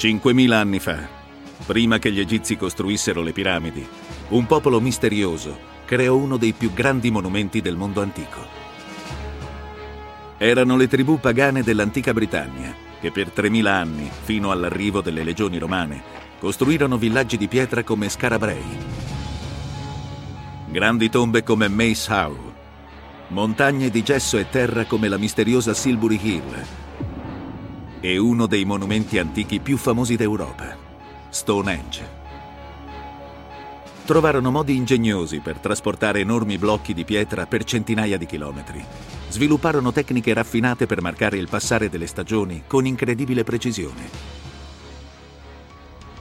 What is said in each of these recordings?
5.000 anni fa, prima che gli Egizi costruissero le piramidi, un popolo misterioso creò uno dei più grandi monumenti del mondo antico. Erano le tribù pagane dell'antica Britannia, che per 3.000 anni, fino all'arrivo delle legioni romane, costruirono villaggi di pietra come Skara Brae, grandi tombe come Maeshowe, montagne di gesso e terra come la misteriosa Silbury Hill e uno dei monumenti antichi più famosi d'Europa, Stonehenge. Trovarono modi ingegnosi per trasportare enormi blocchi di pietra per centinaia di chilometri. Svilupparono tecniche raffinate per marcare il passare delle stagioni con incredibile precisione.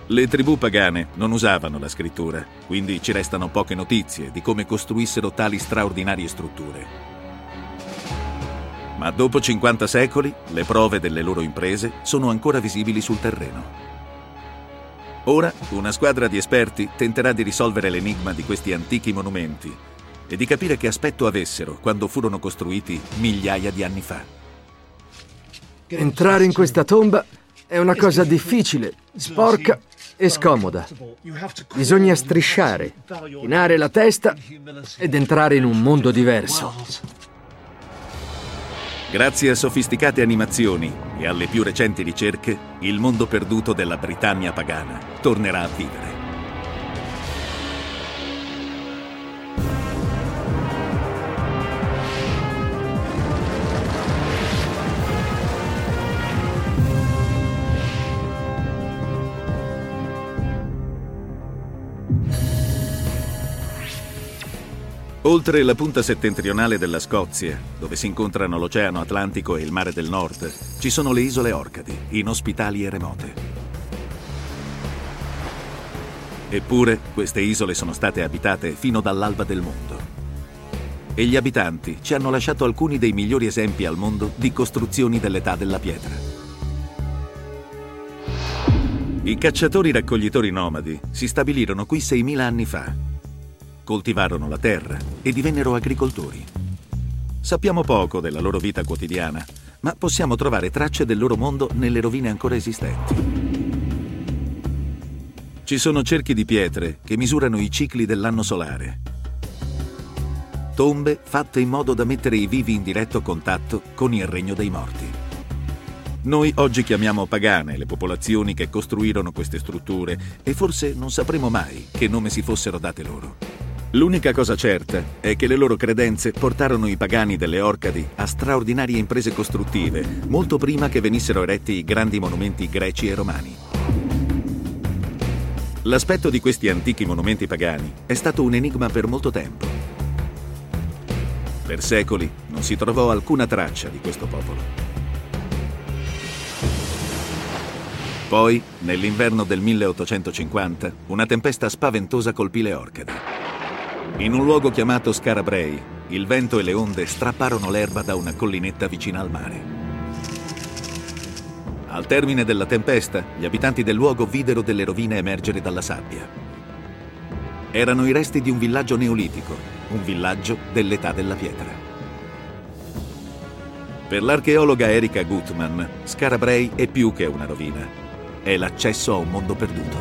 Le tribù pagane non usavano la scrittura, quindi ci restano poche notizie di come costruissero tali straordinarie strutture. Ma dopo 50 secoli, le prove delle loro imprese sono ancora visibili sul terreno. Ora, una squadra di esperti tenterà di risolvere l'enigma di questi antichi monumenti e di capire che aspetto avessero quando furono costruiti migliaia di anni fa. Entrare in questa tomba è una cosa difficile, sporca e scomoda. Bisogna strisciare, chinare la testa ed entrare in un mondo diverso. Grazie a sofisticate animazioni e alle più recenti ricerche, il mondo perduto della Britannia pagana tornerà a vivere. Oltre la punta settentrionale della Scozia, dove si incontrano l'Oceano Atlantico e il Mare del Nord, ci sono le isole Orcadi, inospitali e remote. Eppure, queste isole sono state abitate fino dall'alba del mondo. E gli abitanti ci hanno lasciato alcuni dei migliori esempi al mondo di costruzioni dell'età della pietra. I cacciatori-raccoglitori nomadi si stabilirono qui 6.000 anni fa. Coltivarono la terra e divennero agricoltori. Sappiamo poco della loro vita quotidiana, ma possiamo trovare tracce del loro mondo nelle rovine ancora esistenti. Ci sono cerchi di pietre che misurano i cicli dell'anno solare, tombe fatte in modo da mettere i vivi in diretto contatto con il regno dei morti. Noi oggi chiamiamo pagane le popolazioni che costruirono queste strutture e forse non sapremo mai che nome si fossero date loro. L'unica cosa certa è che le loro credenze portarono i pagani delle Orcadi a straordinarie imprese costruttive, molto prima che venissero eretti i grandi monumenti greci e romani. L'aspetto di questi antichi monumenti pagani è stato un enigma per molto tempo. Per secoli non si trovò alcuna traccia di questo popolo. Poi, nell'inverno del 1850, una tempesta spaventosa colpì le Orcadi. In un luogo chiamato Skara Brae, il vento e le onde strapparono l'erba da una collinetta vicina al mare. Al termine della tempesta, gli abitanti del luogo videro delle rovine emergere dalla sabbia. Erano i resti di un villaggio neolitico, un villaggio dell'età della pietra. Per l'archeologa Erika Gutmann, Skara Brae è più che una rovina. È l'accesso a un mondo perduto.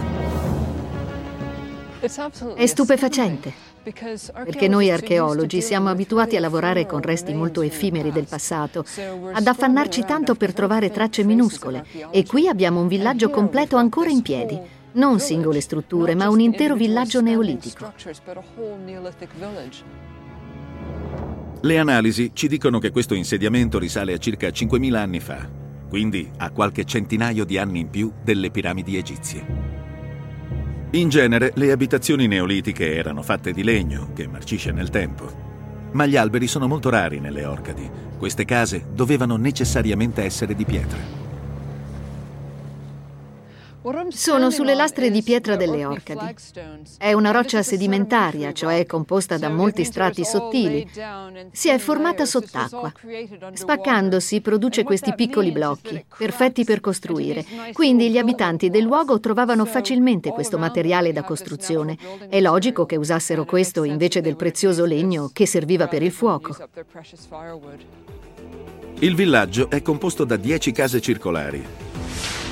È stupefacente. Perché noi archeologi siamo abituati a lavorare con resti molto effimeri del passato, ad affannarci tanto per trovare tracce minuscole. E qui abbiamo un villaggio completo ancora in piedi, non singole strutture, ma un intero villaggio neolitico. Le analisi ci dicono che questo insediamento risale a circa 5.000 anni fa, quindi a qualche centinaio di anni in più delle piramidi egizie. In genere le abitazioni neolitiche erano fatte di legno, che marcisce nel tempo. Ma gli alberi sono molto rari nelle Orcadi. Queste case dovevano necessariamente essere di pietra. Sono sulle lastre di pietra delle Orcadi. È una roccia sedimentaria, cioè composta da molti strati sottili. Si è formata sott'acqua. Spaccandosi produce questi piccoli blocchi, perfetti per costruire. Quindi gli abitanti del luogo trovavano facilmente questo materiale da costruzione. È logico che usassero questo invece del prezioso legno che serviva per il fuoco. Il villaggio è composto da 10 case circolari.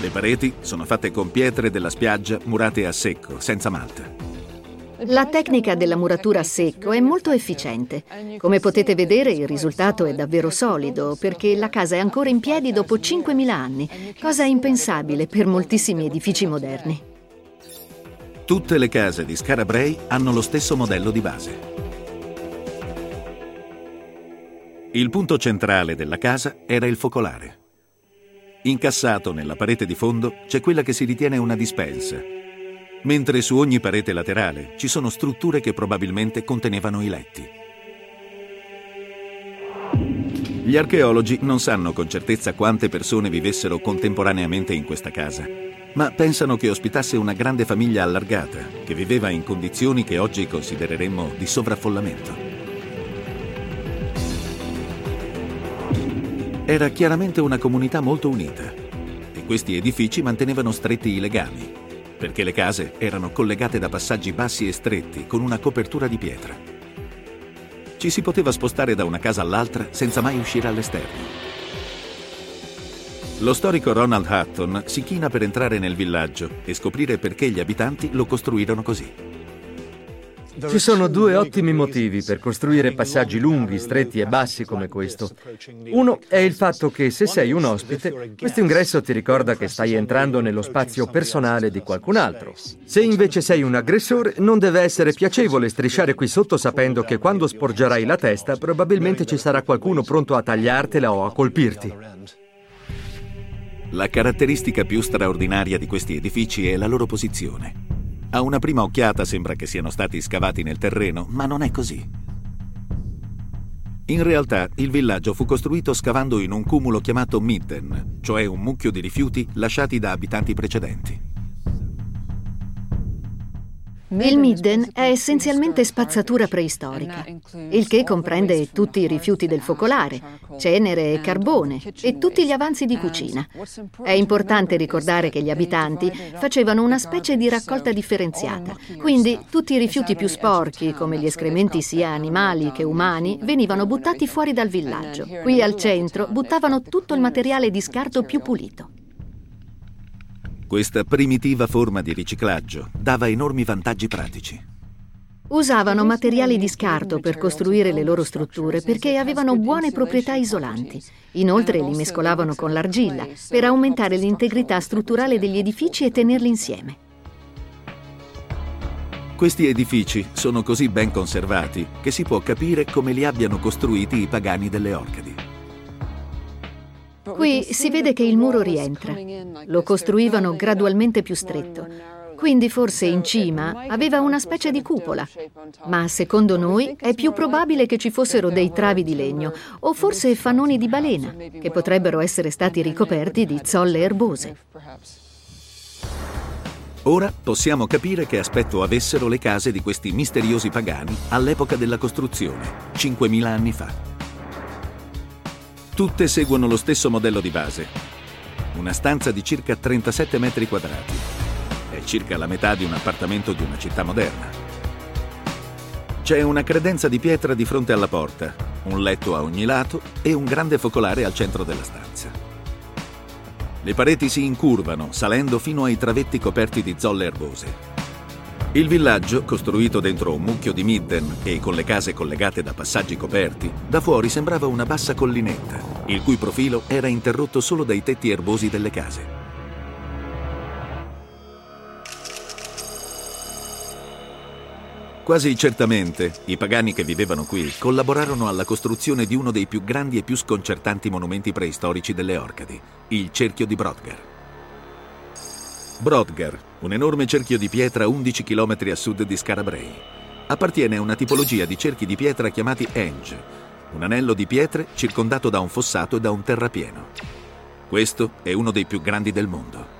Le pareti sono fatte con pietre della spiaggia murate a secco, senza malta. La tecnica della muratura a secco è molto efficiente. Come potete vedere, il risultato è davvero solido, perché la casa è ancora in piedi dopo 5.000 anni, cosa impensabile per moltissimi edifici moderni. Tutte le case di Skara Brae hanno lo stesso modello di base. Il punto centrale della casa era il focolare. Incassato nella parete di fondo c'è quella che si ritiene una dispensa, mentre su ogni parete laterale ci sono strutture che probabilmente contenevano i letti. Gli archeologi non sanno con certezza quante persone vivessero contemporaneamente in questa casa, ma pensano che ospitasse una grande famiglia allargata, che viveva in condizioni che oggi considereremmo di sovraffollamento. Era chiaramente una comunità molto unita, e questi edifici mantenevano stretti i legami, perché le case erano collegate da passaggi bassi e stretti con una copertura di pietra. Ci si poteva spostare da una casa all'altra senza mai uscire all'esterno. Lo storico Ronald Hutton si china per entrare nel villaggio e scoprire perché gli abitanti lo costruirono così. Ci sono due ottimi motivi per costruire passaggi lunghi, stretti e bassi come questo. Uno è il fatto che se sei un ospite, questo ingresso ti ricorda che stai entrando nello spazio personale di qualcun altro. Se invece sei un aggressore, non deve essere piacevole strisciare qui sotto sapendo che quando sporgerai la testa, probabilmente ci sarà qualcuno pronto a tagliartela o a colpirti. La caratteristica più straordinaria di questi edifici è la loro posizione. A una prima occhiata sembra che siano stati scavati nel terreno, ma non è così. In realtà, il villaggio fu costruito scavando in un cumulo chiamato Midden, cioè un mucchio di rifiuti lasciati da abitanti precedenti. Il Midden è essenzialmente spazzatura preistorica, il che comprende tutti i rifiuti del focolare, cenere e carbone e tutti gli avanzi di cucina. È importante ricordare che gli abitanti facevano una specie di raccolta differenziata, quindi tutti i rifiuti più sporchi, come gli escrementi sia animali che umani, venivano buttati fuori dal villaggio. Qui al centro buttavano tutto il materiale di scarto più pulito. Questa primitiva forma di riciclaggio dava enormi vantaggi pratici. Usavano materiali di scarto per costruire le loro strutture perché avevano buone proprietà isolanti. Inoltre li mescolavano con l'argilla per aumentare l'integrità strutturale degli edifici e tenerli insieme. Questi edifici sono così ben conservati che si può capire come li abbiano costruiti i Pagani delle Orcadi. Qui si vede che il muro rientra. Lo costruivano gradualmente più stretto, quindi forse in cima aveva una specie di cupola, ma secondo noi è più probabile che ci fossero dei travi di legno o forse fanoni di balena, che potrebbero essere stati ricoperti di zolle erbose. Ora possiamo capire che aspetto avessero le case di questi misteriosi Pagani all'epoca della costruzione, 5.000 anni fa. Tutte seguono lo stesso modello di base. Una stanza di circa 37 metri quadrati. È circa la metà di un appartamento di una città moderna. C'è una credenza di pietra di fronte alla porta, un letto a ogni lato e un grande focolare al centro della stanza. Le pareti si incurvano, salendo fino ai travetti coperti di zolle erbose. Il villaggio, costruito dentro un mucchio di midden e con le case collegate da passaggi coperti, da fuori sembrava una bassa collinetta, il cui profilo era interrotto solo dai tetti erbosi delle case. Quasi certamente, i Pagani che vivevano qui collaborarono alla costruzione di uno dei più grandi e più sconcertanti monumenti preistorici delle Orcadi, il Cerchio di Brodgar. Brodgar, un enorme cerchio di pietra 11 km a sud di Skara Brae. Appartiene a una tipologia di cerchi di pietra chiamati henge, un anello di pietre circondato da un fossato e da un terrapieno. Questo è uno dei più grandi del mondo.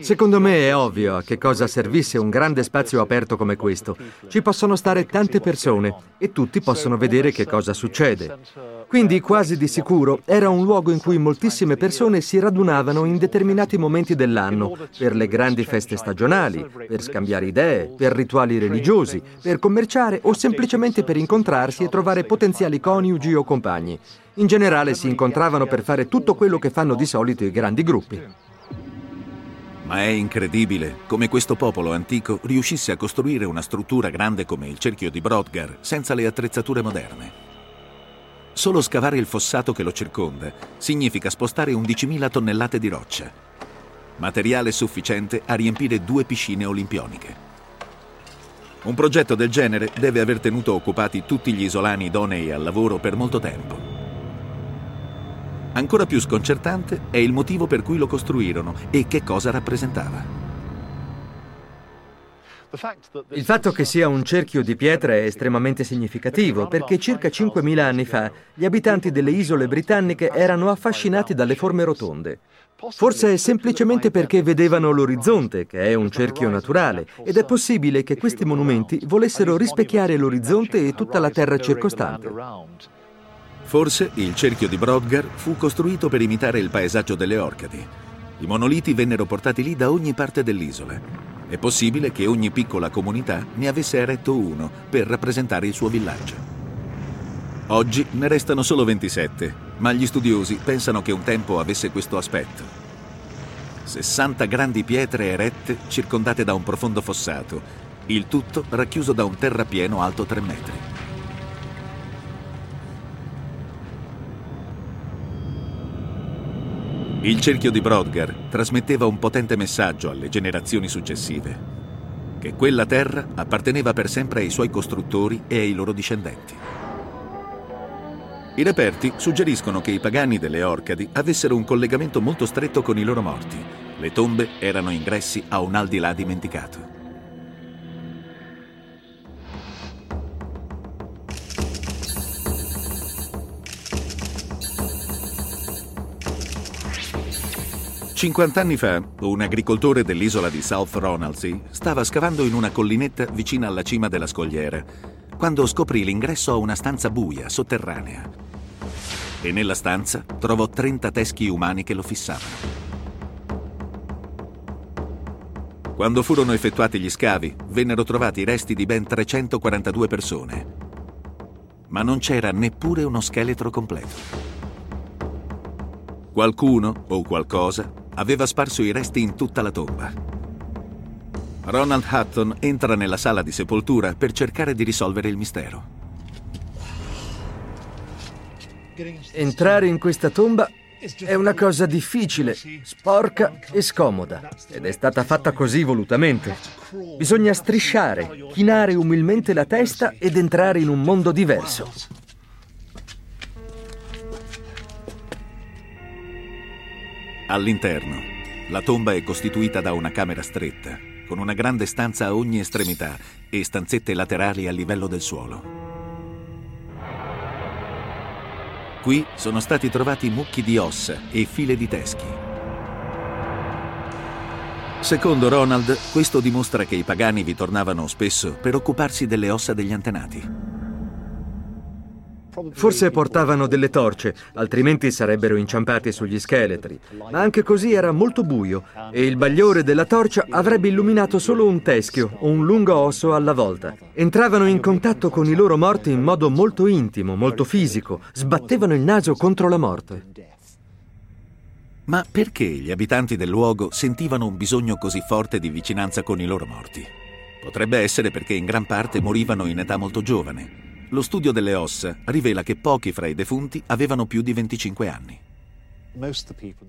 Secondo me è ovvio a che cosa servisse un grande spazio aperto come questo. Ci possono stare tante persone e tutti possono vedere che cosa succede. Quindi quasi di sicuro era un luogo in cui moltissime persone si radunavano in determinati momenti dell'anno, per le grandi feste stagionali, per scambiare idee, per rituali religiosi, per commerciare o semplicemente per incontrarsi e trovare potenziali coniugi o compagni. In generale si incontravano per fare tutto quello che fanno di solito i grandi gruppi. Ma è incredibile come questo popolo antico riuscisse a costruire una struttura grande come il cerchio di Brodgar senza le attrezzature moderne. Solo scavare il fossato che lo circonda significa spostare 11.000 tonnellate di roccia, materiale sufficiente a riempire 2 piscine olimpioniche. Un progetto del genere deve aver tenuto occupati tutti gli isolani idonei al lavoro per molto tempo. Ancora più sconcertante è il motivo per cui lo costruirono e che cosa rappresentava. Il fatto che sia un cerchio di pietra è estremamente significativo, perché circa 5.000 anni fa gli abitanti delle isole britanniche erano affascinati dalle forme rotonde. Forse è semplicemente perché vedevano l'orizzonte, che è un cerchio naturale, ed è possibile che questi monumenti volessero rispecchiare l'orizzonte e tutta la terra circostante. Forse il cerchio di Brodgar fu costruito per imitare il paesaggio delle Orcadi. I monoliti vennero portati lì da ogni parte dell'isola. È possibile che ogni piccola comunità ne avesse eretto uno per rappresentare il suo villaggio. Oggi ne restano solo 27, ma gli studiosi pensano che un tempo avesse questo aspetto. 60 grandi pietre erette circondate da un profondo fossato, il tutto racchiuso da un terrapieno alto 3 metri. Il cerchio di Brodgar trasmetteva un potente messaggio alle generazioni successive, che quella terra apparteneva per sempre ai suoi costruttori e ai loro discendenti. I reperti suggeriscono che i pagani delle Orcadi avessero un collegamento molto stretto con i loro morti. Le tombe erano ingressi a un aldilà dimenticato. $50 anni fa, un agricoltore dell'isola di South Ronaldsay stava scavando in una collinetta vicina alla cima della scogliera, quando scoprì l'ingresso a una stanza buia, sotterranea. E nella stanza trovò 30 teschi umani che lo fissavano. Quando furono effettuati gli scavi, vennero trovati i resti di ben 342 persone. Ma non c'era neppure uno scheletro completo. Qualcuno o qualcosa aveva sparso i resti in tutta la tomba. Ronald Hutton entra nella sala di sepoltura per cercare di risolvere il mistero. Entrare in questa tomba è una cosa difficile, sporca e scomoda, ed è stata fatta così volutamente. Bisogna strisciare, chinare umilmente la testa ed entrare in un mondo diverso. All'interno, la tomba è costituita da una camera stretta, con una grande stanza a ogni estremità e stanzette laterali a livello del suolo. Qui sono stati trovati mucchi di ossa e file di teschi. Secondo Ronald, questo dimostra che i pagani vi tornavano spesso per occuparsi delle ossa degli antenati. Forse portavano delle torce, altrimenti sarebbero inciampati sugli scheletri. Ma anche così era molto buio e il bagliore della torcia avrebbe illuminato solo un teschio o un lungo osso alla volta. Entravano in contatto con i loro morti in modo molto intimo, molto fisico, sbattevano il naso contro la morte. Ma perché gli abitanti del luogo sentivano un bisogno così forte di vicinanza con i loro morti? Potrebbe essere perché in gran parte morivano in età molto giovane. Lo studio delle ossa rivela che pochi fra i defunti avevano più di 25 anni.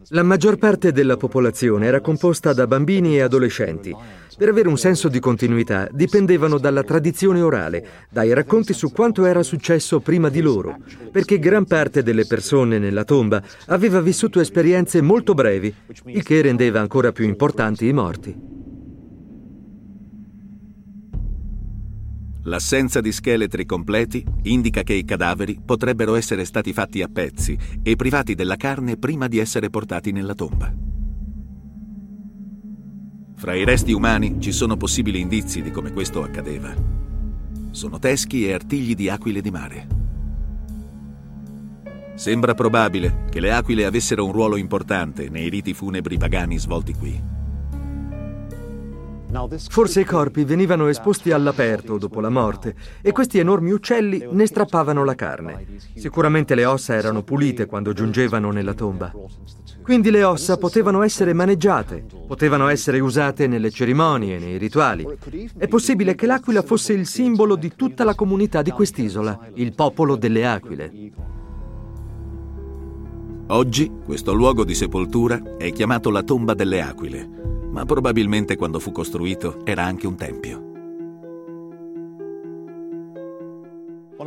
La maggior parte della popolazione era composta da bambini e adolescenti. Per avere un senso di continuità dipendevano dalla tradizione orale, dai racconti su quanto era successo prima di loro, perché gran parte delle persone nella tomba aveva vissuto esperienze molto brevi, il che rendeva ancora più importanti i morti. L'assenza di scheletri completi indica che i cadaveri potrebbero essere stati fatti a pezzi e privati della carne prima di essere portati nella tomba. Fra i resti umani ci sono possibili indizi di come questo accadeva. Sono teschi e artigli di aquile di mare. Sembra probabile che le aquile avessero un ruolo importante nei riti funebri pagani svolti qui. Forse i corpi venivano esposti all'aperto dopo la morte e questi enormi uccelli ne strappavano la carne. Sicuramente le ossa erano pulite quando giungevano nella tomba. Quindi le ossa potevano essere maneggiate, potevano essere usate nelle cerimonie, nei rituali. È possibile che l'aquila fosse il simbolo di tutta la comunità di quest'isola, il popolo delle aquile. Oggi questo luogo di sepoltura è chiamato la tomba delle aquile, ma probabilmente quando fu costruito era anche un tempio.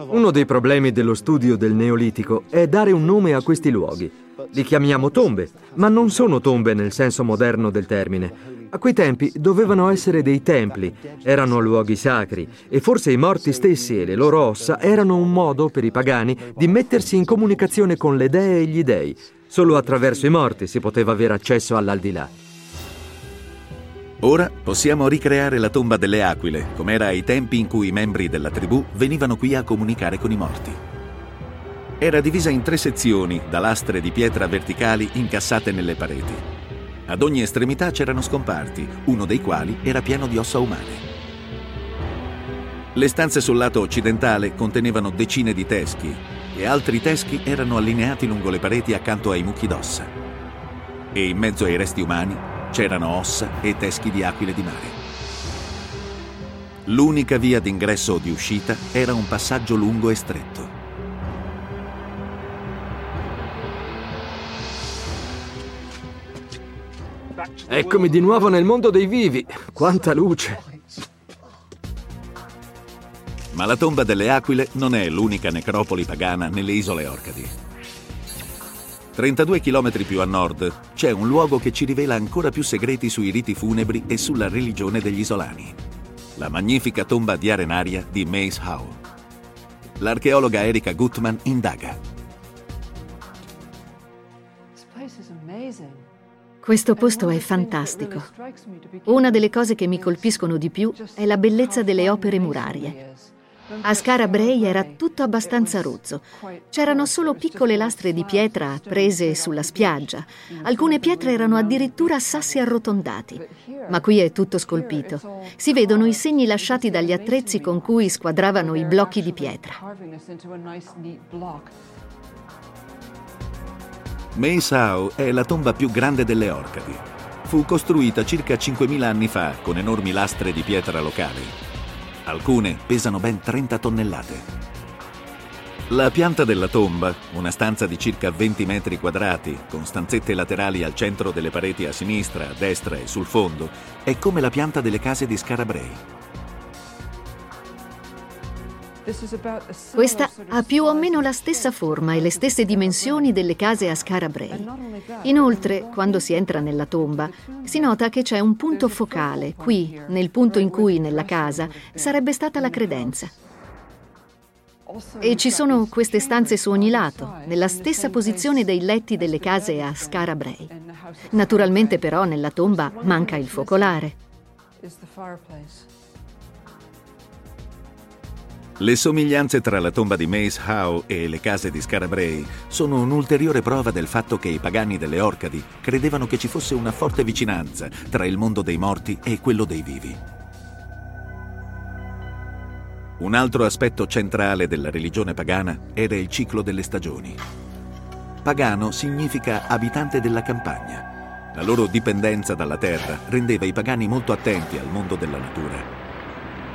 Uno dei problemi dello studio del Neolitico è dare un nome a questi luoghi. Li chiamiamo tombe, ma non sono tombe nel senso moderno del termine. A quei tempi dovevano essere dei templi, erano luoghi sacri e forse i morti stessi e le loro ossa erano un modo per i pagani di mettersi in comunicazione con le dee e gli dei. Solo attraverso i morti si poteva avere accesso all'aldilà. Ora possiamo ricreare la tomba delle aquile, com'era ai tempi in cui i membri della tribù venivano qui a comunicare con i morti. Era divisa in 3 sezioni da lastre di pietra verticali incassate nelle pareti. Ad ogni estremità c'erano scomparti, uno dei quali era pieno di ossa umane. Le stanze sul lato occidentale contenevano decine di teschi e altri teschi erano allineati lungo le pareti accanto ai mucchi d'ossa. E in mezzo ai resti umani c'erano ossa e teschi di aquile di mare. L'unica via d'ingresso o di uscita era un passaggio lungo e stretto. Eccomi di nuovo nel mondo dei vivi. Quanta luce! Ma la tomba delle aquile non è l'unica necropoli pagana nelle isole Orcadi. 32 chilometri più a nord c'è un luogo che ci rivela ancora più segreti sui riti funebri e sulla religione degli isolani. La magnifica tomba di arenaria di Maeshowe. L'archeologa Erika Gutmann indaga. Questo posto è fantastico. Una delle cose che mi colpiscono di più è la bellezza delle opere murarie. A Skara Brae era tutto abbastanza rozzo. C'erano solo piccole lastre di pietra prese sulla spiaggia. Alcune pietre erano addirittura sassi arrotondati. Ma qui è tutto scolpito. Si vedono i segni lasciati dagli attrezzi con cui squadravano i blocchi di pietra. Maeshowe è la tomba più grande delle Orcadi. Fu costruita circa 5.000 anni fa con enormi lastre di pietra locali. Alcune pesano ben 30 tonnellate. La pianta della tomba, una stanza di circa 20 metri quadrati, con stanzette laterali al centro delle pareti a sinistra, a destra e sul fondo, è come la pianta delle case di Skara Brae. Questa ha più o meno la stessa forma e le stesse dimensioni delle case a Skara Brae. Inoltre, quando si entra nella tomba, si nota che c'è un punto focale, qui, nel punto in cui nella casa sarebbe stata la credenza. E ci sono queste stanze su ogni lato, nella stessa posizione dei letti delle case a Skara Brae. Naturalmente però nella tomba manca il focolare. Le somiglianze tra la tomba di Maeshowe e le case di Skara Brae sono un'ulteriore prova del fatto che i pagani delle Orcadi credevano che ci fosse una forte vicinanza tra il mondo dei morti e quello dei vivi. Un altro aspetto centrale della religione pagana era il ciclo delle stagioni. Pagano significa abitante della campagna. La loro dipendenza dalla terra rendeva i pagani molto attenti al mondo della natura.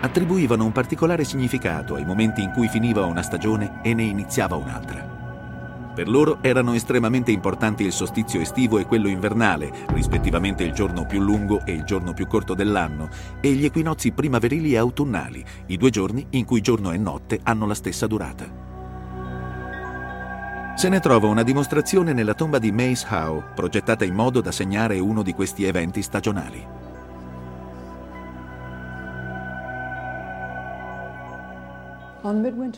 Attribuivano un particolare significato ai momenti in cui finiva una stagione e ne iniziava un'altra. Per loro erano estremamente importanti il solstizio estivo e quello invernale, rispettivamente il giorno più lungo e il giorno più corto dell'anno, e gli equinozi primaverili e autunnali, i 2 giorni in cui giorno e notte hanno la stessa durata. Se ne trova una dimostrazione nella tomba di Maeshowe, progettata in modo da segnare uno di questi eventi stagionali.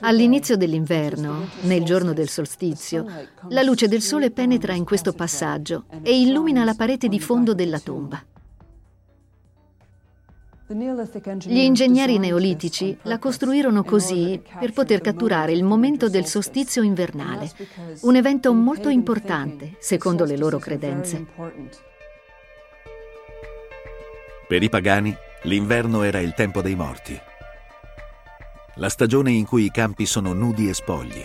All'inizio dell'inverno, nel giorno del solstizio, la luce del sole penetra in questo passaggio e illumina la parete di fondo della tomba. Gli ingegneri neolitici la costruirono così per poter catturare il momento del solstizio invernale, un evento molto importante, secondo le loro credenze. Per i pagani, l'inverno era il tempo dei morti, la stagione in cui i campi sono nudi e spogli.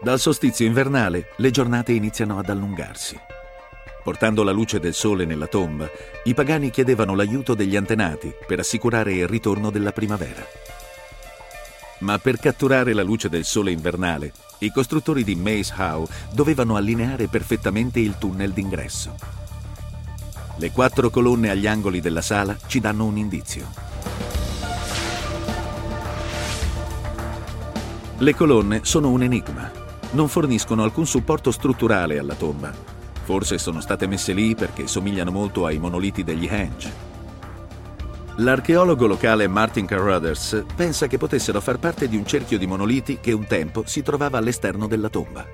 Dal solstizio invernale le giornate iniziano ad allungarsi. Portando la luce del sole nella tomba, i pagani chiedevano l'aiuto degli antenati per assicurare il ritorno della primavera. Ma per catturare la luce del sole invernale, i costruttori di Maeshowe dovevano allineare perfettamente il tunnel d'ingresso. Le 4 colonne agli angoli della sala ci danno un indizio. Le colonne sono un enigma, non forniscono alcun supporto strutturale alla tomba. Forse sono state messe lì perché somigliano molto ai monoliti degli Henge. L'archeologo locale Martin Carruthers pensa che potessero far parte di un cerchio di monoliti che un tempo si trovava all'esterno della tomba.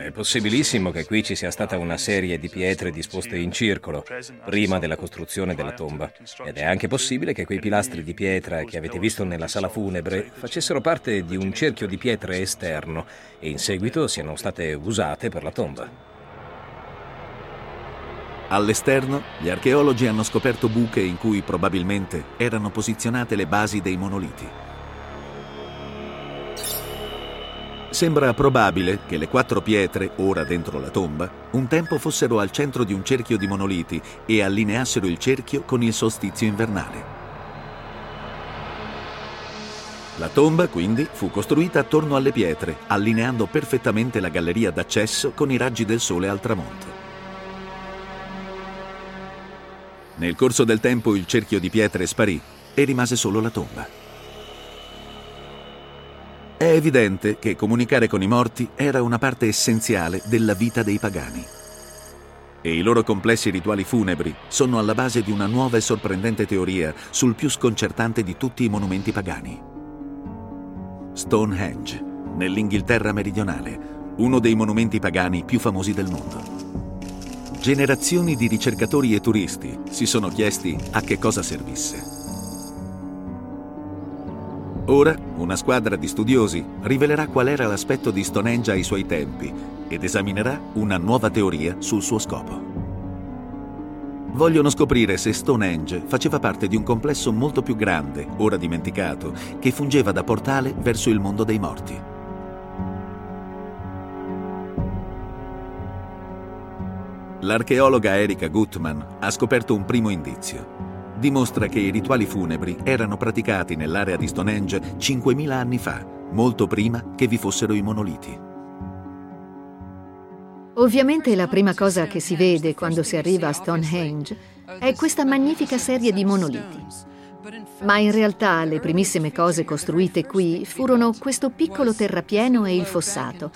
È possibilissimo che qui ci sia stata una serie di pietre disposte in circolo prima della costruzione della tomba, ed è anche possibile che quei pilastri di pietra che avete visto nella sala funebre facessero parte di un cerchio di pietre esterno e in seguito siano state usate per la tomba. All'esterno, gli archeologi hanno scoperto buche in cui probabilmente erano posizionate le basi dei monoliti. Sembra probabile che le 4 pietre, ora dentro la tomba, un tempo fossero al centro di un cerchio di monoliti e allineassero il cerchio con il solstizio invernale. La tomba, quindi, fu costruita attorno alle pietre, allineando perfettamente la galleria d'accesso con i raggi del sole al tramonto. Nel corso del tempo il cerchio di pietre sparì e rimase solo la tomba. È evidente che comunicare con i morti era una parte essenziale della vita dei pagani. E i loro complessi rituali funebri sono alla base di una nuova e sorprendente teoria sul più sconcertante di tutti i monumenti pagani. Stonehenge, nell'Inghilterra meridionale, uno dei monumenti pagani più famosi del mondo. Generazioni di ricercatori e turisti si sono chiesti a che cosa servisse. Ora, una squadra di studiosi rivelerà qual era l'aspetto di Stonehenge ai suoi tempi ed esaminerà una nuova teoria sul suo scopo. Vogliono scoprire se Stonehenge faceva parte di un complesso molto più grande, ora dimenticato, che fungeva da portale verso il mondo dei morti. L'archeologa Erika Gutmann ha scoperto un primo indizio. Dimostra che i rituali funebri erano praticati nell'area di Stonehenge 5.000 anni fa, molto prima che vi fossero i monoliti. Ovviamente la prima cosa che si vede quando si arriva a Stonehenge è questa magnifica serie di monoliti. Ma in realtà le primissime cose costruite qui furono questo piccolo terrapieno e il fossato,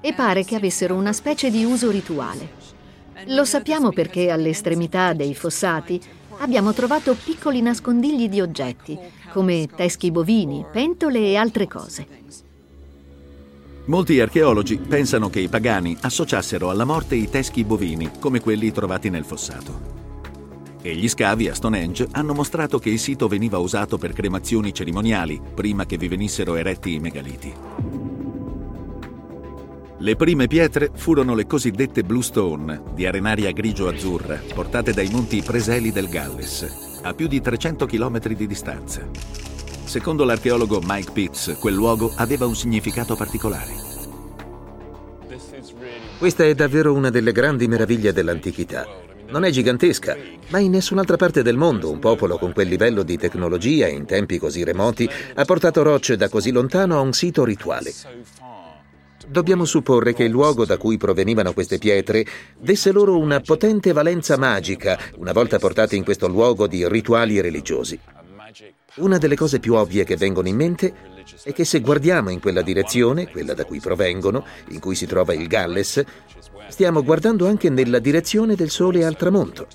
e pare che avessero una specie di uso rituale. Lo sappiamo perché all'estremità dei fossati abbiamo trovato piccoli nascondigli di oggetti, come teschi bovini, pentole e altre cose. Molti archeologi pensano che i pagani associassero alla morte i teschi bovini, come quelli trovati nel fossato. E gli scavi a Stonehenge hanno mostrato che il sito veniva usato per cremazioni cerimoniali, prima che vi venissero eretti i megaliti. Le prime pietre furono le cosiddette bluestone, di arenaria grigio-azzurra, portate dai monti Preseli del Galles, a più di 300 chilometri di distanza. Secondo l'archeologo Mike Pitts, quel luogo aveva un significato particolare. Questa è davvero una delle grandi meraviglie dell'antichità. Non è gigantesca, ma in nessun'altra parte del mondo un popolo con quel livello di tecnologia in tempi così remoti ha portato rocce da così lontano a un sito rituale. Dobbiamo supporre che il luogo da cui provenivano queste pietre desse loro una potente valenza magica una volta portate in questo luogo di rituali religiosi. Una delle cose più ovvie che vengono in mente è che se guardiamo in quella direzione, quella da cui provengono, in cui si trova il Galles, stiamo guardando anche nella direzione del sole al tramonto.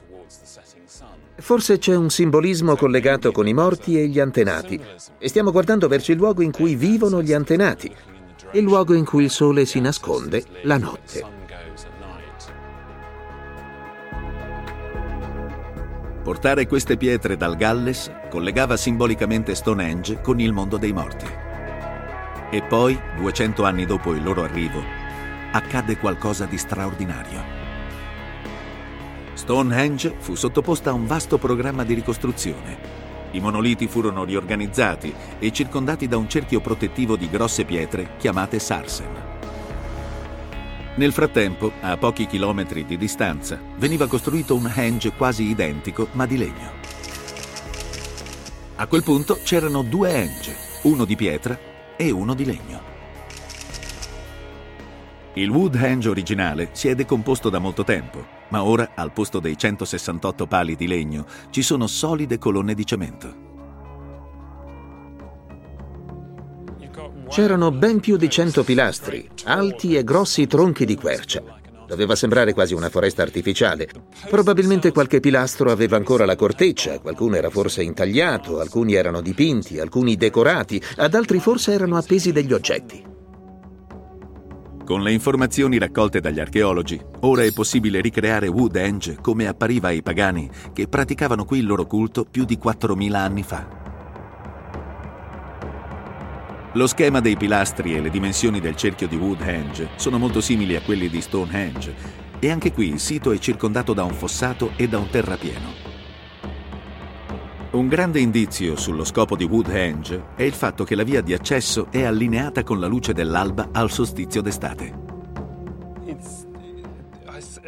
Forse c'è un simbolismo collegato con i morti e gli antenati, e stiamo guardando verso il luogo in cui vivono gli antenati, il luogo in cui il sole si nasconde la notte. Portare queste pietre dal Galles collegava simbolicamente Stonehenge con il mondo dei morti. E poi, 200 anni dopo il loro arrivo, accadde qualcosa di straordinario. Stonehenge fu sottoposta a un vasto programma di ricostruzione. I monoliti furono riorganizzati e circondati da un cerchio protettivo di grosse pietre chiamate sarsen. Nel frattempo, a pochi chilometri di distanza, veniva costruito un henge quasi identico ma di legno. A quel punto c'erano due henge, uno di pietra e uno di legno. Il Woodhenge originale si è decomposto da molto tempo, ma ora, al posto dei 168 pali di legno, ci sono solide colonne di cemento. C'erano ben più di 100 pilastri, alti e grossi tronchi di quercia. Doveva sembrare quasi una foresta artificiale. Probabilmente qualche pilastro aveva ancora la corteccia, qualcuno era forse intagliato, alcuni erano dipinti, alcuni decorati, ad altri forse erano appesi degli oggetti. Con le informazioni raccolte dagli archeologi, ora è possibile ricreare Woodhenge come appariva ai pagani che praticavano qui il loro culto più di 4.000 anni fa. Lo schema dei pilastri e le dimensioni del cerchio di Woodhenge sono molto simili a quelli di Stonehenge e anche qui il sito è circondato da un fossato e da un terrapieno. Un grande indizio sullo scopo di Woodhenge è il fatto che la via di accesso è allineata con la luce dell'alba al solstizio d'estate.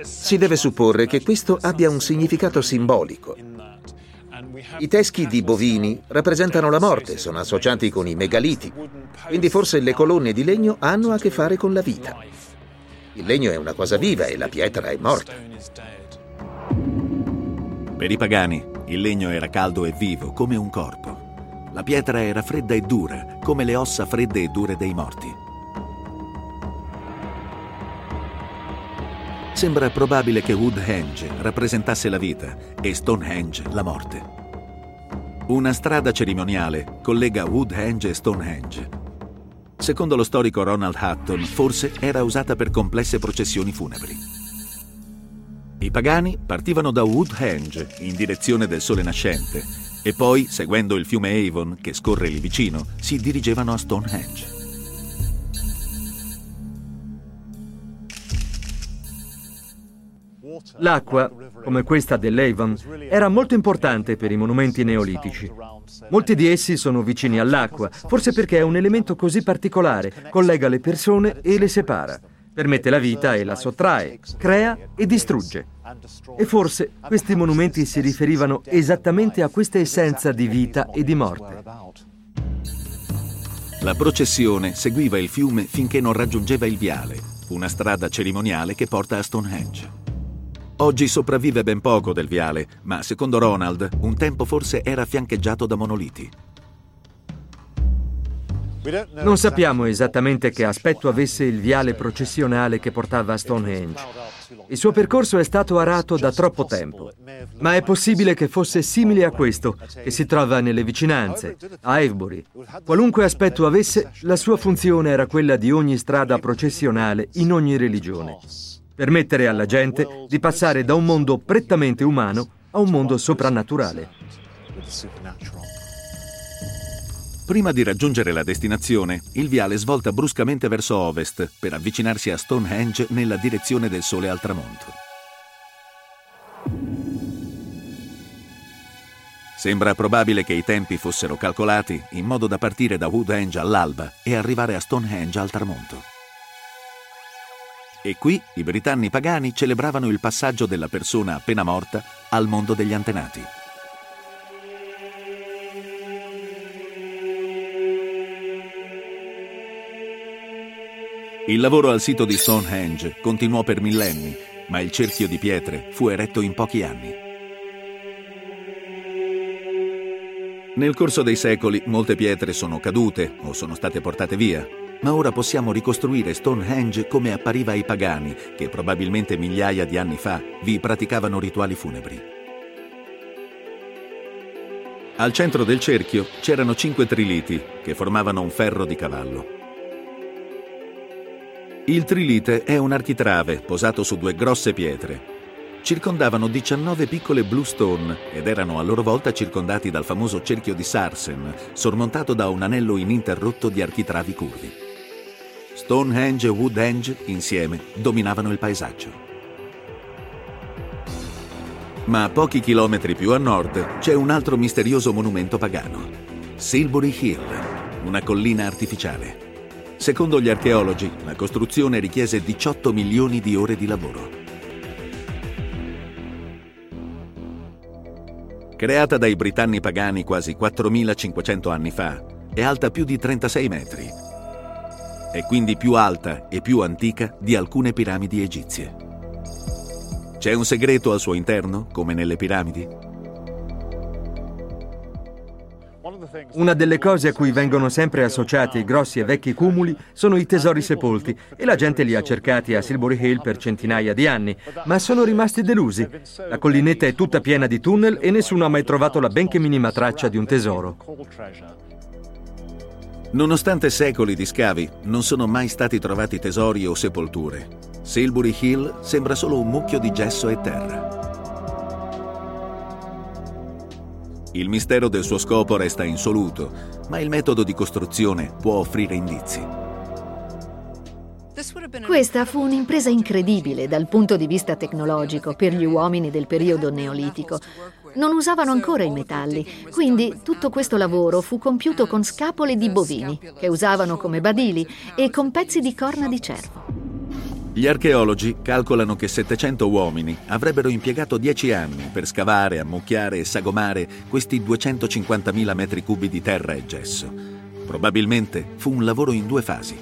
Si deve supporre che questo abbia un significato simbolico. I teschi di bovini rappresentano la morte, sono associati con i megaliti, quindi forse le colonne di legno hanno a che fare con la vita. Il legno è una cosa viva e la pietra è morta. Per i pagani, il legno era caldo e vivo, come un corpo. La pietra era fredda e dura, come le ossa fredde e dure dei morti. Sembra probabile che Woodhenge rappresentasse la vita e Stonehenge la morte. Una strada cerimoniale collega Woodhenge e Stonehenge. Secondo lo storico Ronald Hutton, forse era usata per complesse processioni funebri. I pagani partivano da Woodhenge in direzione del sole nascente e poi, seguendo il fiume Avon che scorre lì vicino, si dirigevano a Stonehenge. L'acqua, come questa dell'Avon, era molto importante per i monumenti neolitici. Molti di essi sono vicini all'acqua, forse perché è un elemento così particolare, collega le persone e le separa. Permette la vita e la sottrae, crea e distrugge. E forse questi monumenti si riferivano esattamente a questa essenza di vita e di morte. La processione seguiva il fiume finché non raggiungeva il viale, una strada cerimoniale che porta a Stonehenge. Oggi sopravvive ben poco del viale, ma secondo Ronald, un tempo forse era fiancheggiato da monoliti. Non sappiamo esattamente che aspetto avesse il viale processionale che portava a Stonehenge. Il suo percorso è stato arato da troppo tempo, ma è possibile che fosse simile a questo, che si trova nelle vicinanze, a Avebury. Qualunque aspetto avesse, la sua funzione era quella di ogni strada processionale in ogni religione. Permettere alla gente di passare da un mondo prettamente umano a un mondo soprannaturale. Prima di raggiungere la destinazione, il viale svolta bruscamente verso ovest per avvicinarsi a Stonehenge nella direzione del sole al tramonto. Sembra probabile che i tempi fossero calcolati in modo da partire da Woodhenge all'alba e arrivare a Stonehenge al tramonto. E qui i britanni pagani celebravano il passaggio della persona appena morta al mondo degli antenati. Il lavoro al sito di Stonehenge continuò per millenni, ma il cerchio di pietre fu eretto in pochi anni. Nel corso dei secoli molte pietre sono cadute o sono state portate via, ma ora possiamo ricostruire Stonehenge come appariva ai pagani, che probabilmente migliaia di anni fa vi praticavano rituali funebri. Al centro del cerchio c'erano 5 triliti che formavano un ferro di cavallo. Il trilite è un architrave posato su due grosse pietre. circondavano 19 piccole blue stone ed erano a loro volta circondati dal famoso cerchio di Sarsen, sormontato da un anello ininterrotto di architravi curvi. Stonehenge e Woodhenge, insieme, dominavano il paesaggio. Ma a pochi chilometri più a nord c'è un altro misterioso monumento pagano, Silbury Hill, una collina artificiale. Secondo gli archeologi, la costruzione richiese 18 milioni di ore di lavoro. Creata dai britanni pagani quasi 4.500 anni fa, è alta più di 36 metri. È quindi più alta e più antica di alcune piramidi egizie. C'è un segreto al suo interno, come nelle piramidi? Una delle cose a cui vengono sempre associati grossi e vecchi cumuli sono i tesori sepolti, e la gente li ha cercati a Silbury Hill per centinaia di anni, ma sono rimasti delusi. La collinetta è tutta piena di tunnel e nessuno ha mai trovato la benché minima traccia di un tesoro. Nonostante secoli di scavi, non sono mai stati trovati tesori o sepolture. Silbury Hill sembra solo un mucchio di gesso e terra. Il mistero del suo scopo resta insoluto, ma il metodo di costruzione può offrire indizi. Questa fu un'impresa incredibile dal punto di vista tecnologico per gli uomini del periodo neolitico. Non usavano ancora i metalli, quindi tutto questo lavoro fu compiuto con scapole di bovini, che usavano come badili, e con pezzi di corna di cervo. Gli archeologi calcolano che 700 uomini avrebbero impiegato 10 anni per scavare, ammucchiare e sagomare questi 250.000 metri cubi di terra e gesso. Probabilmente fu un lavoro in due fasi.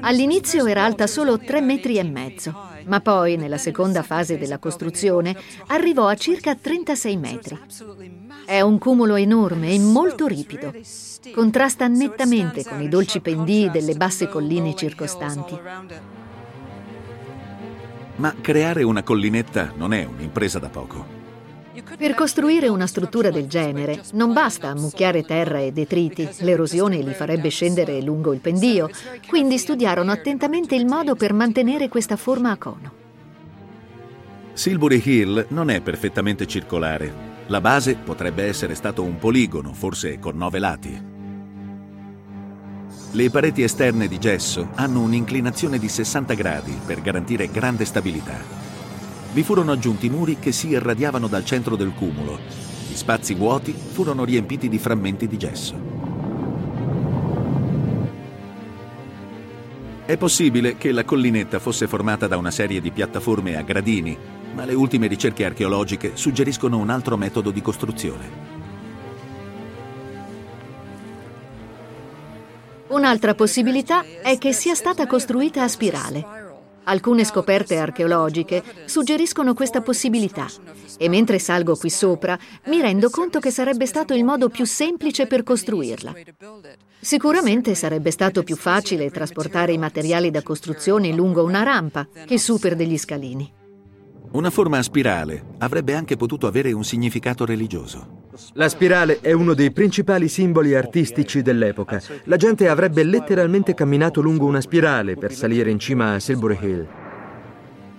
All'inizio era alta solo 3,5 metri, ma poi, nella seconda fase della costruzione, arrivò a circa 36 metri. È un cumulo enorme e molto ripido. Contrasta nettamente con i dolci pendii delle basse colline circostanti. Ma creare una collinetta non è un'impresa da poco. Per costruire una struttura del genere non basta ammucchiare terra e detriti, l'erosione li farebbe scendere lungo il pendio, quindi studiarono attentamente il modo per mantenere questa forma a cono. Silbury Hill non è perfettamente circolare. La base potrebbe essere stato un poligono, forse con 9 lati. Le pareti esterne di gesso hanno un'inclinazione di 60 gradi per garantire grande stabilità. Vi furono aggiunti muri che si irradiavano dal centro del cumulo. Gli spazi vuoti furono riempiti di frammenti di gesso. È possibile che la collinetta fosse formata da una serie di piattaforme a gradini, ma le ultime ricerche archeologiche suggeriscono un altro metodo di costruzione. Un'altra possibilità è che sia stata costruita a spirale. Alcune scoperte archeologiche suggeriscono questa possibilità, e mentre salgo qui sopra mi rendo conto che sarebbe stato il modo più semplice per costruirla. Sicuramente sarebbe stato più facile trasportare i materiali da costruzione lungo una rampa che su per degli scalini. Una forma a spirale avrebbe anche potuto avere un significato religioso. La spirale è uno dei principali simboli artistici dell'epoca. La gente avrebbe letteralmente camminato lungo una spirale per salire in cima a Silbury Hill.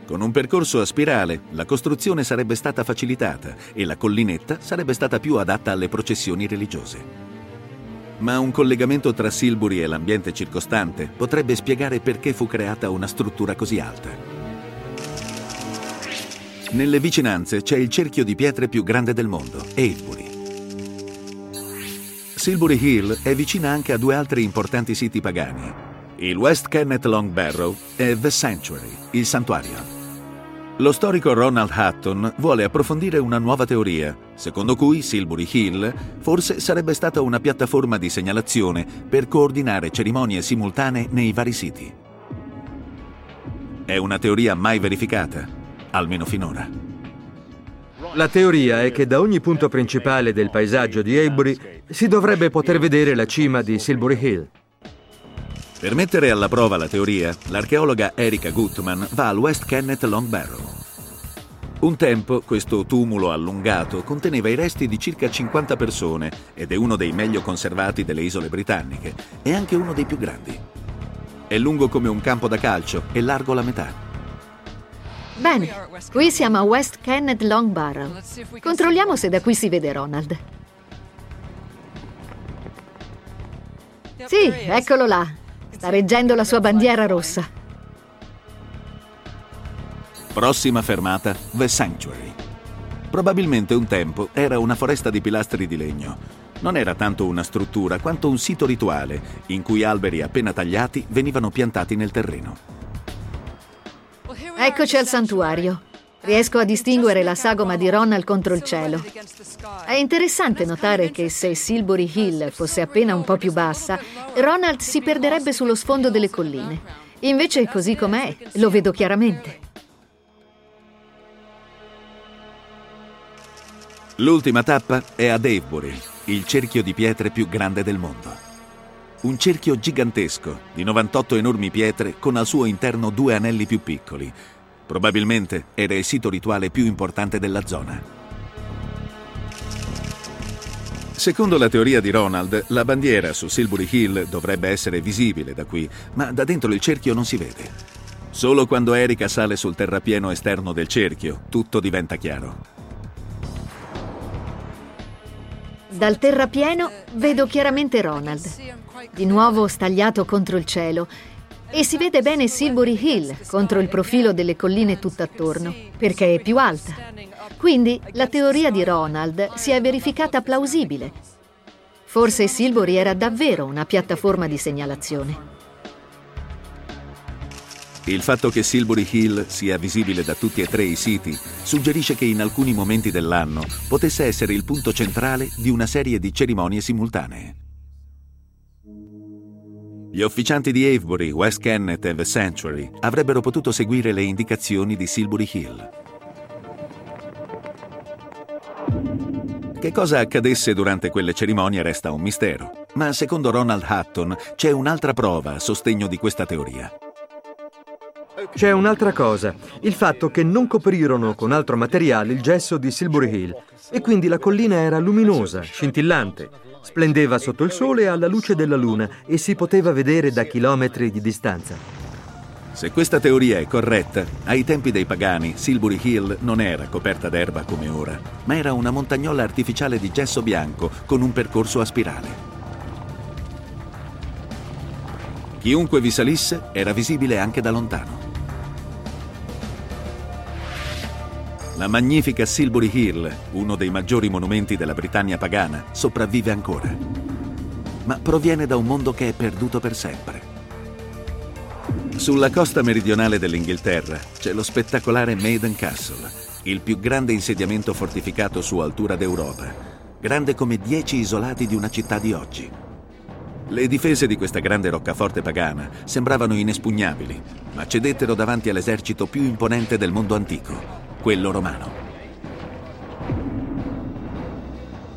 Con un percorso a spirale, la costruzione sarebbe stata facilitata e la collinetta sarebbe stata più adatta alle processioni religiose. Ma un collegamento tra Silbury e l'ambiente circostante potrebbe spiegare perché fu creata una struttura così alta. Nelle vicinanze c'è il cerchio di pietre più grande del mondo, Avebury. Silbury Hill è vicina anche a 2 altri importanti siti pagani. Il West Kennet Long Barrow e The Sanctuary, il santuario. Lo storico Ronald Hutton vuole approfondire una nuova teoria, secondo cui Silbury Hill forse sarebbe stata una piattaforma di segnalazione per coordinare cerimonie simultanee nei vari siti. È una teoria mai verificata, almeno finora. La teoria è che da ogni punto principale del paesaggio di Avebury si dovrebbe poter vedere la cima di Silbury Hill. Per mettere alla prova la teoria, l'archeologa Erika Gutmann va al West Kennet Long Barrow. Un tempo questo tumulo allungato conteneva i resti di circa 50 persone ed è uno dei meglio conservati delle isole britanniche e anche uno dei più grandi. È lungo come un campo da calcio e largo la metà. Bene, qui siamo a West Kennet Long Barrow. Controlliamo se da qui si vede Ronald. Sì, eccolo là. Sta reggendo la sua bandiera rossa. Prossima fermata, The Sanctuary. Probabilmente un tempo era una foresta di pilastri di legno. Non era tanto una struttura quanto un sito rituale, in cui alberi appena tagliati venivano piantati nel terreno. Eccoci al santuario. Riesco a distinguere la sagoma di Ronald contro il cielo. È interessante notare che se Silbury Hill fosse appena un po' più bassa, Ronald si perderebbe sullo sfondo delle colline. Invece, così com'è, lo vedo chiaramente. L'ultima tappa è ad Avebury, il cerchio di pietre più grande del mondo. Un cerchio gigantesco, di 98 enormi pietre, con al suo interno 2 anelli più piccoli. Probabilmente era il sito rituale più importante della zona. Secondo la teoria di Ronald, la bandiera su Silbury Hill dovrebbe essere visibile da qui, ma da dentro il cerchio non si vede. Solo quando Erika sale sul terrapieno esterno del cerchio, tutto diventa chiaro. Dal terrapieno vedo chiaramente Ronald, di nuovo stagliato contro il cielo, e si vede bene Silbury Hill contro il profilo delle colline tutt'attorno, perché è più alta. Quindi la teoria di Ronald si è verificata plausibile. Forse Silbury era davvero una piattaforma di segnalazione. Il fatto che Silbury Hill sia visibile da tutti e 3 i siti suggerisce che in alcuni momenti dell'anno potesse essere il punto centrale di una serie di cerimonie simultanee. Gli officianti di Avebury, West Kennet e The Sanctuary avrebbero potuto seguire le indicazioni di Silbury Hill. Che cosa accadesse durante quelle cerimonie resta un mistero, ma secondo Ronald Hutton c'è un'altra prova a sostegno di questa teoria. C'è un'altra cosa, il fatto che non coprirono con altro materiale il gesso di Silbury Hill e quindi la collina era luminosa, scintillante, splendeva sotto il sole alla luce della luna e si poteva vedere da chilometri di distanza. Se questa teoria è corretta, ai tempi dei Pagani Silbury Hill non era coperta d'erba come ora, ma era una montagnola artificiale di gesso bianco con un percorso a spirale. Chiunque vi salisse era visibile anche da lontano. La magnifica Silbury Hill, uno dei maggiori monumenti della Britannia pagana, sopravvive ancora, ma proviene da un mondo che è perduto per sempre. Sulla costa meridionale dell'Inghilterra c'è lo spettacolare Maiden Castle, il più grande insediamento fortificato su altura d'Europa, grande come 10 isolati di una città di oggi. Le difese di questa grande roccaforte pagana sembravano inespugnabili, ma cedettero davanti all'esercito più imponente del mondo antico, quello romano.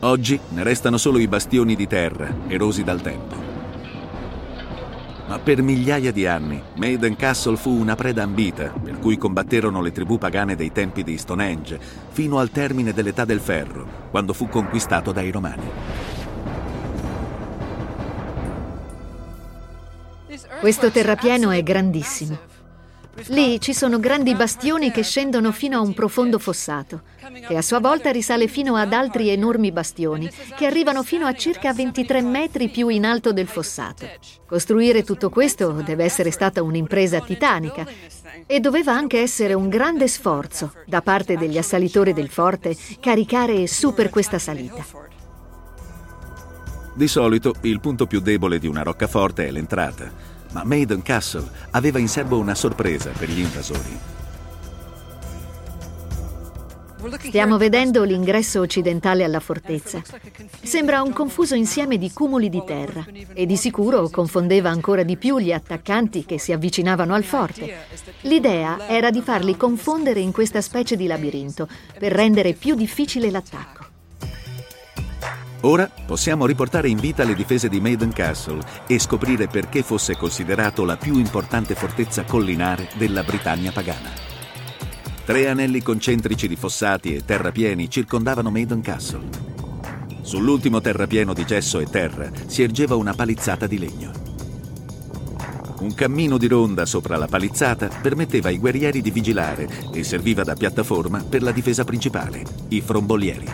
Oggi ne restano solo i bastioni di terra, erosi dal tempo. Ma per migliaia di anni Maiden Castle fu una preda ambita, per cui combatterono le tribù pagane dei tempi di Stonehenge, fino al termine dell'età del ferro, quando fu conquistato dai romani. Questo terrapieno è grandissimo. Lì ci sono grandi bastioni che scendono fino a un profondo fossato, che a sua volta risale fino ad altri enormi bastioni, che arrivano fino a circa 23 metri più in alto del fossato. Costruire tutto questo deve essere stata un'impresa titanica e doveva anche essere un grande sforzo da parte degli assalitori del forte caricare su per questa salita. Di solito il punto più debole di una roccaforte è l'entrata, ma Maiden Castle aveva in serbo una sorpresa per gli invasori. Stiamo vedendo l'ingresso occidentale alla fortezza. Sembra un confuso insieme di cumuli di terra e di sicuro confondeva ancora di più gli attaccanti che si avvicinavano al forte. L'idea era di farli confondere in questa specie di labirinto per rendere più difficile l'attacco. Ora possiamo riportare in vita le difese di Maiden Castle e scoprire perché fosse considerato la più importante fortezza collinare della Britannia pagana. 3 anelli concentrici di fossati e terrapieni circondavano Maiden Castle. Sull'ultimo terrapieno di gesso e terra si ergeva una palizzata di legno. Un cammino di ronda sopra la palizzata permetteva ai guerrieri di vigilare e serviva da piattaforma per la difesa principale, i frombolieri.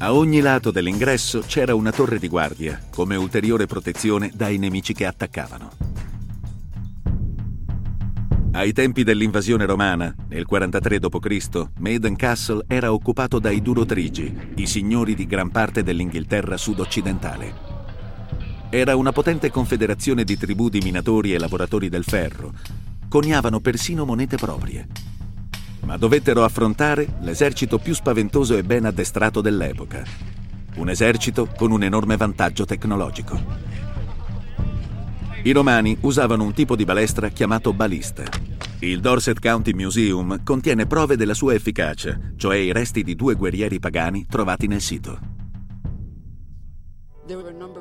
A ogni lato dell'ingresso c'era una torre di guardia, come ulteriore protezione dai nemici che attaccavano. Ai tempi dell'invasione romana, nel 43 d.C., Maiden Castle era occupato dai Durotrigi, i signori di gran parte dell'Inghilterra sud-occidentale. Era una potente confederazione di tribù di minatori e lavoratori del ferro. Coniavano persino monete proprie. Ma dovettero affrontare l'esercito più spaventoso e ben addestrato dell'epoca. Un esercito con un enorme vantaggio tecnologico. I romani usavano un tipo di balestra chiamato balista. Il Dorset County Museum contiene prove della sua efficacia, cioè i resti di 2 guerrieri pagani trovati nel sito.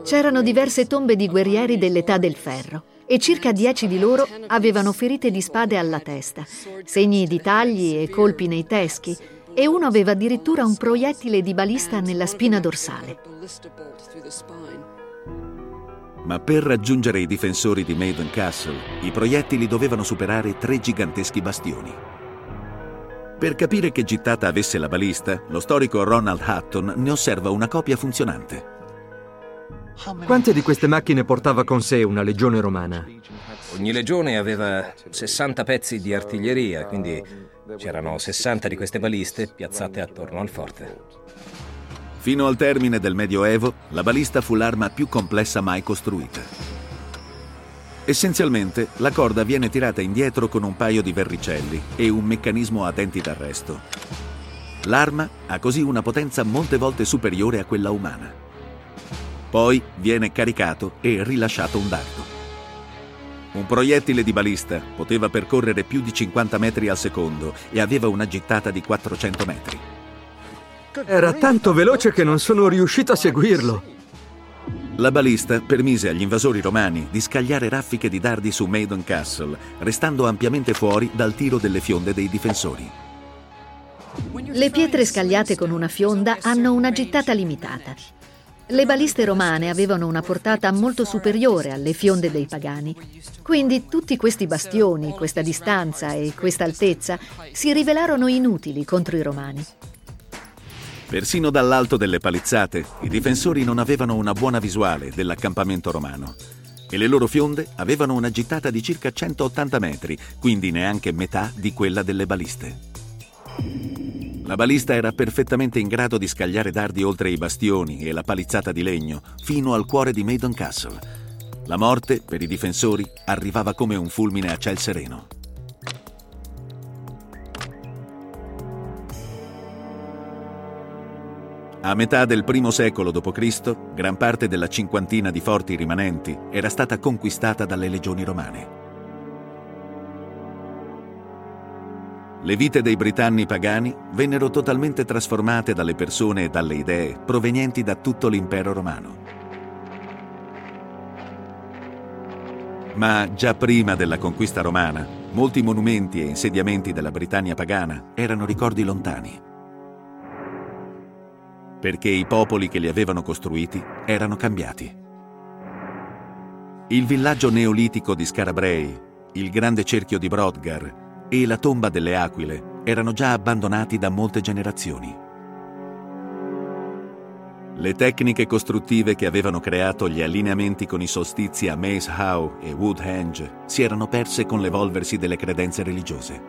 C'erano diverse tombe di guerrieri dell'età del ferro e circa 10 di loro avevano ferite di spade alla testa, segni di tagli e colpi nei teschi, e uno aveva addirittura un proiettile di balista nella spina dorsale. Ma per raggiungere i difensori di Maiden Castle, i proiettili dovevano superare 3 giganteschi bastioni. Per capire che gittata avesse la balista, lo storico Ronald Hutton ne osserva una copia funzionante. Quante di queste macchine portava con sé una legione romana? Ogni legione aveva 60 pezzi di artiglieria, quindi c'erano 60 di queste baliste piazzate attorno al forte. Fino al termine del Medioevo, la balista fu l'arma più complessa mai costruita. Essenzialmente, la corda viene tirata indietro con un paio di verricelli e un meccanismo a denti d'arresto. L'arma ha così una potenza molte volte superiore a quella umana. Poi viene caricato e rilasciato un dardo. Un proiettile di balista poteva percorrere più di 50 metri al secondo e aveva una gittata di 400 metri. Era tanto veloce che non sono riuscito a seguirlo. La balista permise agli invasori romani di scagliare raffiche di dardi su Maiden Castle, restando ampiamente fuori dal tiro delle fionde dei difensori. Le pietre scagliate con una fionda hanno una gittata limitata. Le baliste romane avevano una portata molto superiore alle fionde dei pagani, quindi tutti questi bastioni, questa distanza e questa altezza si rivelarono inutili contro i romani. Persino dall'alto delle palizzate, i difensori non avevano una buona visuale dell'accampamento romano e le loro fionde avevano una gittata di circa 180 metri, quindi neanche metà di quella delle baliste. La balista era perfettamente in grado di scagliare dardi oltre i bastioni e la palizzata di legno, fino al cuore di Maiden Castle. La morte, per i difensori, arrivava come un fulmine a ciel sereno. A metà del primo secolo d.C., gran parte della cinquantina di forti rimanenti era stata conquistata dalle legioni romane. Le vite dei britanni pagani vennero totalmente trasformate dalle persone e dalle idee provenienti da tutto l'impero romano. Ma già prima della conquista romana, molti monumenti e insediamenti della Britannia pagana erano ricordi lontani, perché i popoli che li avevano costruiti erano cambiati. Il villaggio neolitico di Skara Brae, il grande cerchio di Brodgar e la tomba delle aquile erano già abbandonati da molte generazioni. Le tecniche costruttive che avevano creato gli allineamenti con i solstizi a Maeshowe e Woodhenge si erano perse con l'evolversi delle credenze religiose.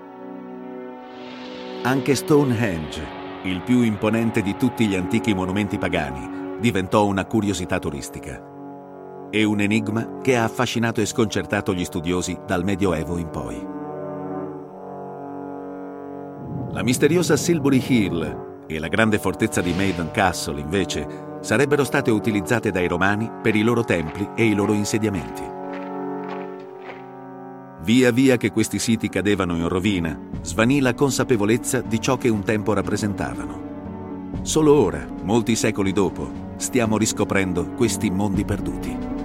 Anche Stonehenge, il più imponente di tutti gli antichi monumenti pagani, diventò una curiosità turistica e un enigma che ha affascinato e sconcertato gli studiosi dal Medioevo in poi. La misteriosa Silbury Hill e la grande fortezza di Maiden Castle, invece, sarebbero state utilizzate dai romani per i loro templi e i loro insediamenti. Via via che questi siti cadevano in rovina, svanì la consapevolezza di ciò che un tempo rappresentavano. Solo ora, molti secoli dopo, stiamo riscoprendo questi mondi perduti.